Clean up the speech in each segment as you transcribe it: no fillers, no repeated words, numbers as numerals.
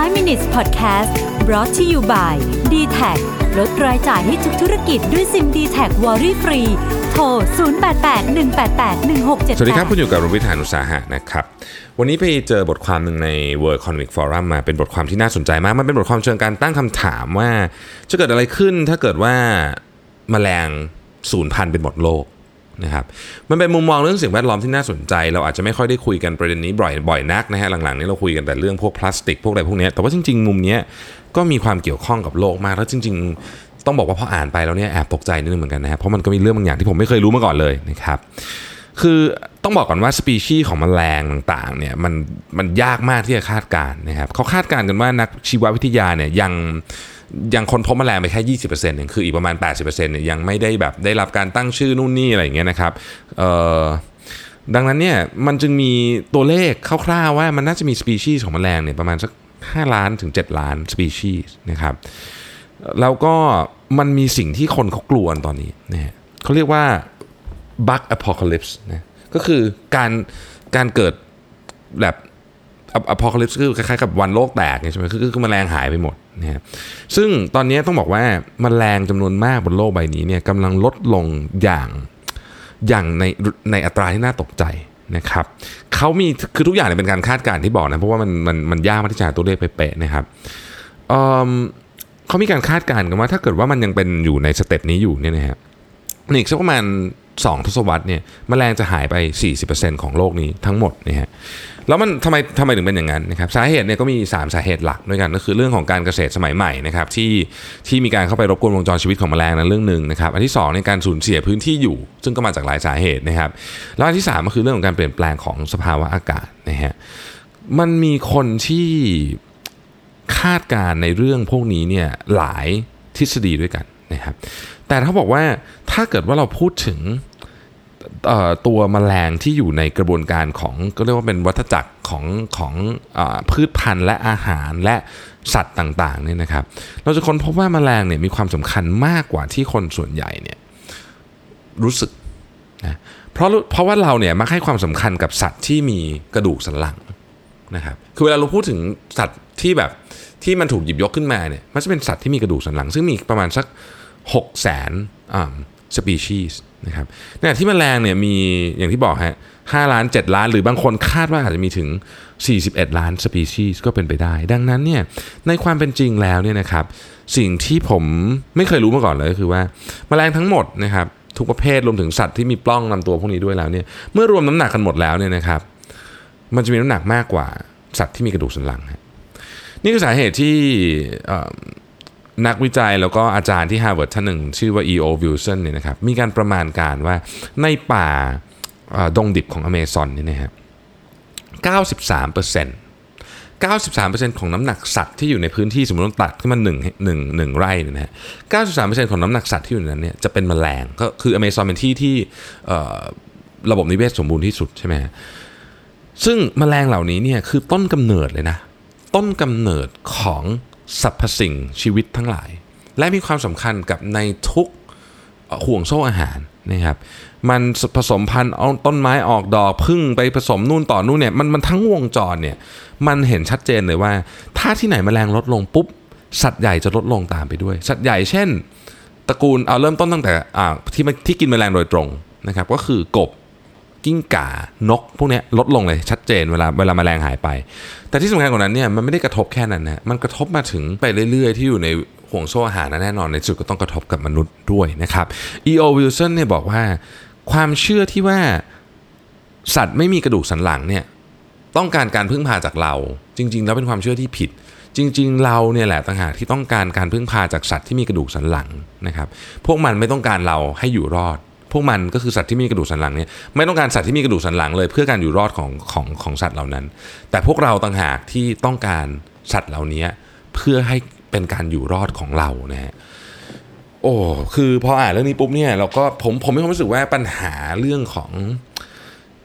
5 minutes podcast brought to you by DTAC ลดรายจ่ายให้ทุกธุรกิจด้วยซิม DTAC worry free โทร 0881881678 สวัสดีครับคุณอยู่กับรมวิธานอุตสาหะนะครับวันนี้ไปเจอบทความหนึ่งใน World Economic Forum มาเป็นบทความที่น่าสนใจมากมันเป็นบทความเชิงการตั้งคำถามว่าจะเกิดอะไรขึ้นถ้าเกิดว่าแมลงสูญพันธุ์เป็นหมดโลกนะครับมันเป็นมุมมองเรื่องสิ่งแวดล้อมที่น่าสนใจเราอาจจะไม่ค่อยได้คุยกันประเด็นนี้บ่อยนักนะฮะหลังๆนี้เราคุยกันแต่เรื่องพวกพลาสติกพวกอะไรพวกนี้แต่ว่าจริงๆมุมนี้ก็มีความเกี่ยวข้องกับโลกมากแล้วจริงๆต้องบอกว่าพออ่านไปแล้วเนี่ยแอบตกใจนิดนึงเหมือนกันนะครับเพราะมันก็มีเรื่องบางอย่างที่ผมไม่เคยรู้มาก่อนเลยนะครับคือต้องบอกก่อนว่าสปีชีส์ของแมลงต่างๆเนี่ยมันยากมากที่จะคาดการณ์นะครับเขาคาดการณ์กันว่านักชีววิทยาเนี่ยยังคนพบแมลงไปแค่ 20% นึงคืออีกประมาณ 80% เนี่ยยังไม่ได้แบบได้รับการตั้งชื่อนู่นนี่อะไรอย่างเงี้ยนะครับดังนั้นเนี่ยมันจึงมีตัวเลขคร่าวๆว่ามันน่าจะมีสปีชีส์ของแมลงเนี่ยประมาณสัก5ล้านถึง7ล้านสปีชีส์นะครับแล้วก็มันมีสิ่งที่คนเขากลัวตอนนี้นะเขาเรียกว่า bug apocalypse นะก็คือการเกิดแบบapocalypse คือคล้ายๆกับวันโลกแตกใช่ไหมคือแมลงหายไปหมดนะครับซึ่งตอนนี้ต้องบอกว่าแมลงจำนวนมากบนโลกใบนี้เนี่ยกำลังลดลงอย่างในอัตราที่น่าตกใจนะครับเขามีคือทุกอย่างเนี่ยเป็นการคาดการณ์ที่บอกนะเพราะว่ามันยากมากที่จะหาตัวเลขเป๊ะๆนะครับเขามีการคาดการณ์กันว่าถ้าเกิดว่ามันยังเป็นอยู่ในสเต็ปนี้อยู่เนี่ยนะครับอีกสักประมาณ2ทศวรรษเนี่ยแมลงจะหายไป 40% ของโลกนี้ทั้งหมดนะฮะแล้วมันทำไมถึงเป็นอย่างนั้นนะครับสาเหตุเนี่ยก็มี3สาเหตุหลักด้วยกันก็คือเรื่องของการเกษตรสมัยใหม่นะครับที่มีการเข้าไปรบกวนวงจรชีวิตของแมลงนั้นเรื่องนึงนะครับอันที่2ในการสูญเสียพื้นที่อยู่ซึ่งก็มาจากหลายสาเหตุนะครับแล้วอันที่3ก็คือเรื่องของการเปลี่ยนแปลงของสภาวะอากาศนะฮะมันมีคนที่คาดการณ์ในเรื่องพวกนี้เนี่ยหลายทฤษฎีด้วยกันนะครับแต่เขาบอกว่าถ้าเกิดว่าเราพูดถึงตัวแมลงที่อยู่ในกระบวนการของก็เรียกว่าเป็นวัฏจักรของพืชพันธุ์และอาหารและสัตว์ต่างๆเนี่ยนะครับเราจะค้นพบว่าแมลงเนี่ยมีความสำคัญมากกว่าที่คนส่วนใหญ่เนี่ยรู้สึกนะเพราะว่าเราเนี่ยมักให้ความสำคัญกับสัตว์ที่มีกระดูกสันหลังนะครับคือเวลาเราพูดถึงสัตว์ที่แบบที่มันถูกหยิบยกขึ้นมาเนี่ยมันจะเป็นสัตว์ที่มีกระดูกสันหลังซึ่งมีประมาณสัก 600,000 สปีชีส์นะครับเนี่ยที่แมลงเนี่ยมีอย่างที่บอกฮะ5ล้าน7ล้านหรือบางคนคาดว่าอาจจะมีถึง41ล้านสปีชีส์ก็เป็นไปได้ดังนั้นเนี่ยในความเป็นจริงแล้วเนี่ยนะครับสิ่งที่ผมไม่เคยรู้มาก่อนเลยคือว่าแมลงทั้งหมดนะครับทุกประเภทรวมถึงสัตว์ที่มีปล้องลำตัวพวกนี้ด้วยแล้วเนี่ยเมื่อรวมน้ำหนักกันหมดแล้วเนี่ยนะครับมันจะมีน้ำหนักมากกว่าสัตว์ที่มีกระดูกสันหลังนี่คือสาเหตุที่นักวิจัยแล้วก็อาจารย์ที่ Harvard ท่านหนึ่งชื่อว่า E.O. Wilson เนี่ยนะครับมีการประมาณการว่าในป่าดงดิบของอเมซอนเนี่ยนะครับ 93% ของน้ำหนักสัตว์ที่อยู่ในพื้นที่สมมติตัดขึ้นมา1ไร่เนี่ยนะฮะ 93% ของน้ำหนักสัตว์ที่อยู่ในนั้นเนี่ยจะเป็นแมลงก็คืออเมซอนเป็นที่ที่ระบบนิเวศสมบูรณ์ที่สุดใช่ไหมฮะซึ่งแมลงเหล่านี้เนี่ยคือต้นกำเนิดเลยนะต้นกำเนิดของสรรพสิ่งชีวิตทั้งหลายและมีความสำคัญกับในทุกห่วงโซ่อาหารนะครับมันผสมพันธุ์เอาต้นไม้ออกดอกพึ่งไปผสมนู่นต่อนู่นเนี่ยมันทั้งวงจรเนี่ยมันเห็นชัดเจนเลยว่าถ้าที่ไหนแมลงลดลงปุ๊บสัตว์ใหญ่จะลดลงตามไปด้วยสัตว์ใหญ่เช่นตระกูลเอาเริ่มต้นตั้งแต่ที่กินแมลงโดยตรงนะครับก็คือกบกิ้งก่านกพวกนี้ลดลงเลยชัดเจนเวลาแมลงหายไปแต่ที่สำคัญกว่านั้นเนี่ยมันไม่ได้กระทบแค่นั้นนะมันกระทบมาถึงไปเรื่อยๆที่อยู่ในห่วงโซ่อาหารแน่นอนในสุดก็ต้องกระทบกับมนุษย์ด้วยนะครับ E.O. Wilson เนี่ยบอกว่าความเชื่อที่ว่าสัตว์ไม่มีกระดูกสันหลังเนี่ยต้องการการพึ่งพาจากเราจริงๆแล้วเป็นความเชื่อที่ผิดจริงๆเราเนี่ยแหละต่างหากที่ต้องการการพึ่งพาจากสัตว์ที่มีกระดูกสันหลังนะครับพวกมันไม่ต้องการเราให้อยู่รอดพวกมันก็คือสัตว์ที่มีกระดูกสันหลังเนี่ยไม่ต้องการสัตว์ที่มีกระดูกสันหลังเลยเพื่อการอยู่รอดของสัตว์เหล่านั้นแต่พวกเราต่างหากที่ต้องการสัตว์เหล่านี้เพื่อให้เป็นการอยู่รอดของเรานะฮะโอ้คือพออ่านเรื่องนี้ปุ๊บเนี่ยเราก็ผมมีความรู้สึกว่าปัญหาเรื่องของ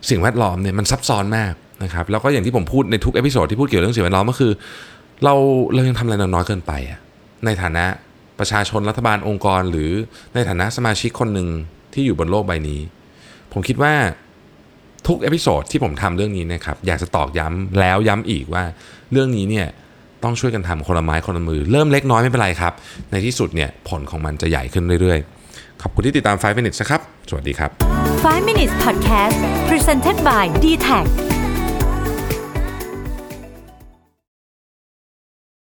สิ่งแวดล้อมเนี่ยมันซับซ้อนมากนะครับแล้วก็อย่างที่ผมพูดในทุกเอพิโซดที่พูดเกี่ยวเรื่องสิ่งแวดล้อมก็คือเรายังทำอะไรน้อยเกินไปอ่ะในฐานะประชาชนรัฐบาลองค์กรหรือในฐานะสมาชิกคนนึงที่อยู่บนโลกใบนี้ผมคิดว่าทุกเอพิโซดที่ผมทำเรื่องนี้นะครับอยากจะตอกย้ำแล้วย้ำอีกว่าเรื่องนี้เนี่ย ต้องช่วยกันทำคนละไม้คนละมือเริ่มเล็กน้อยไม่เป็นไรครับในที่สุดเนี่ยผลของมันจะใหญ่ขึ้นเรื่อยๆขอบคุณที่ติดตาม5 minutes นะครับสวัสดีครับ5 minutes podcast presented by DTAC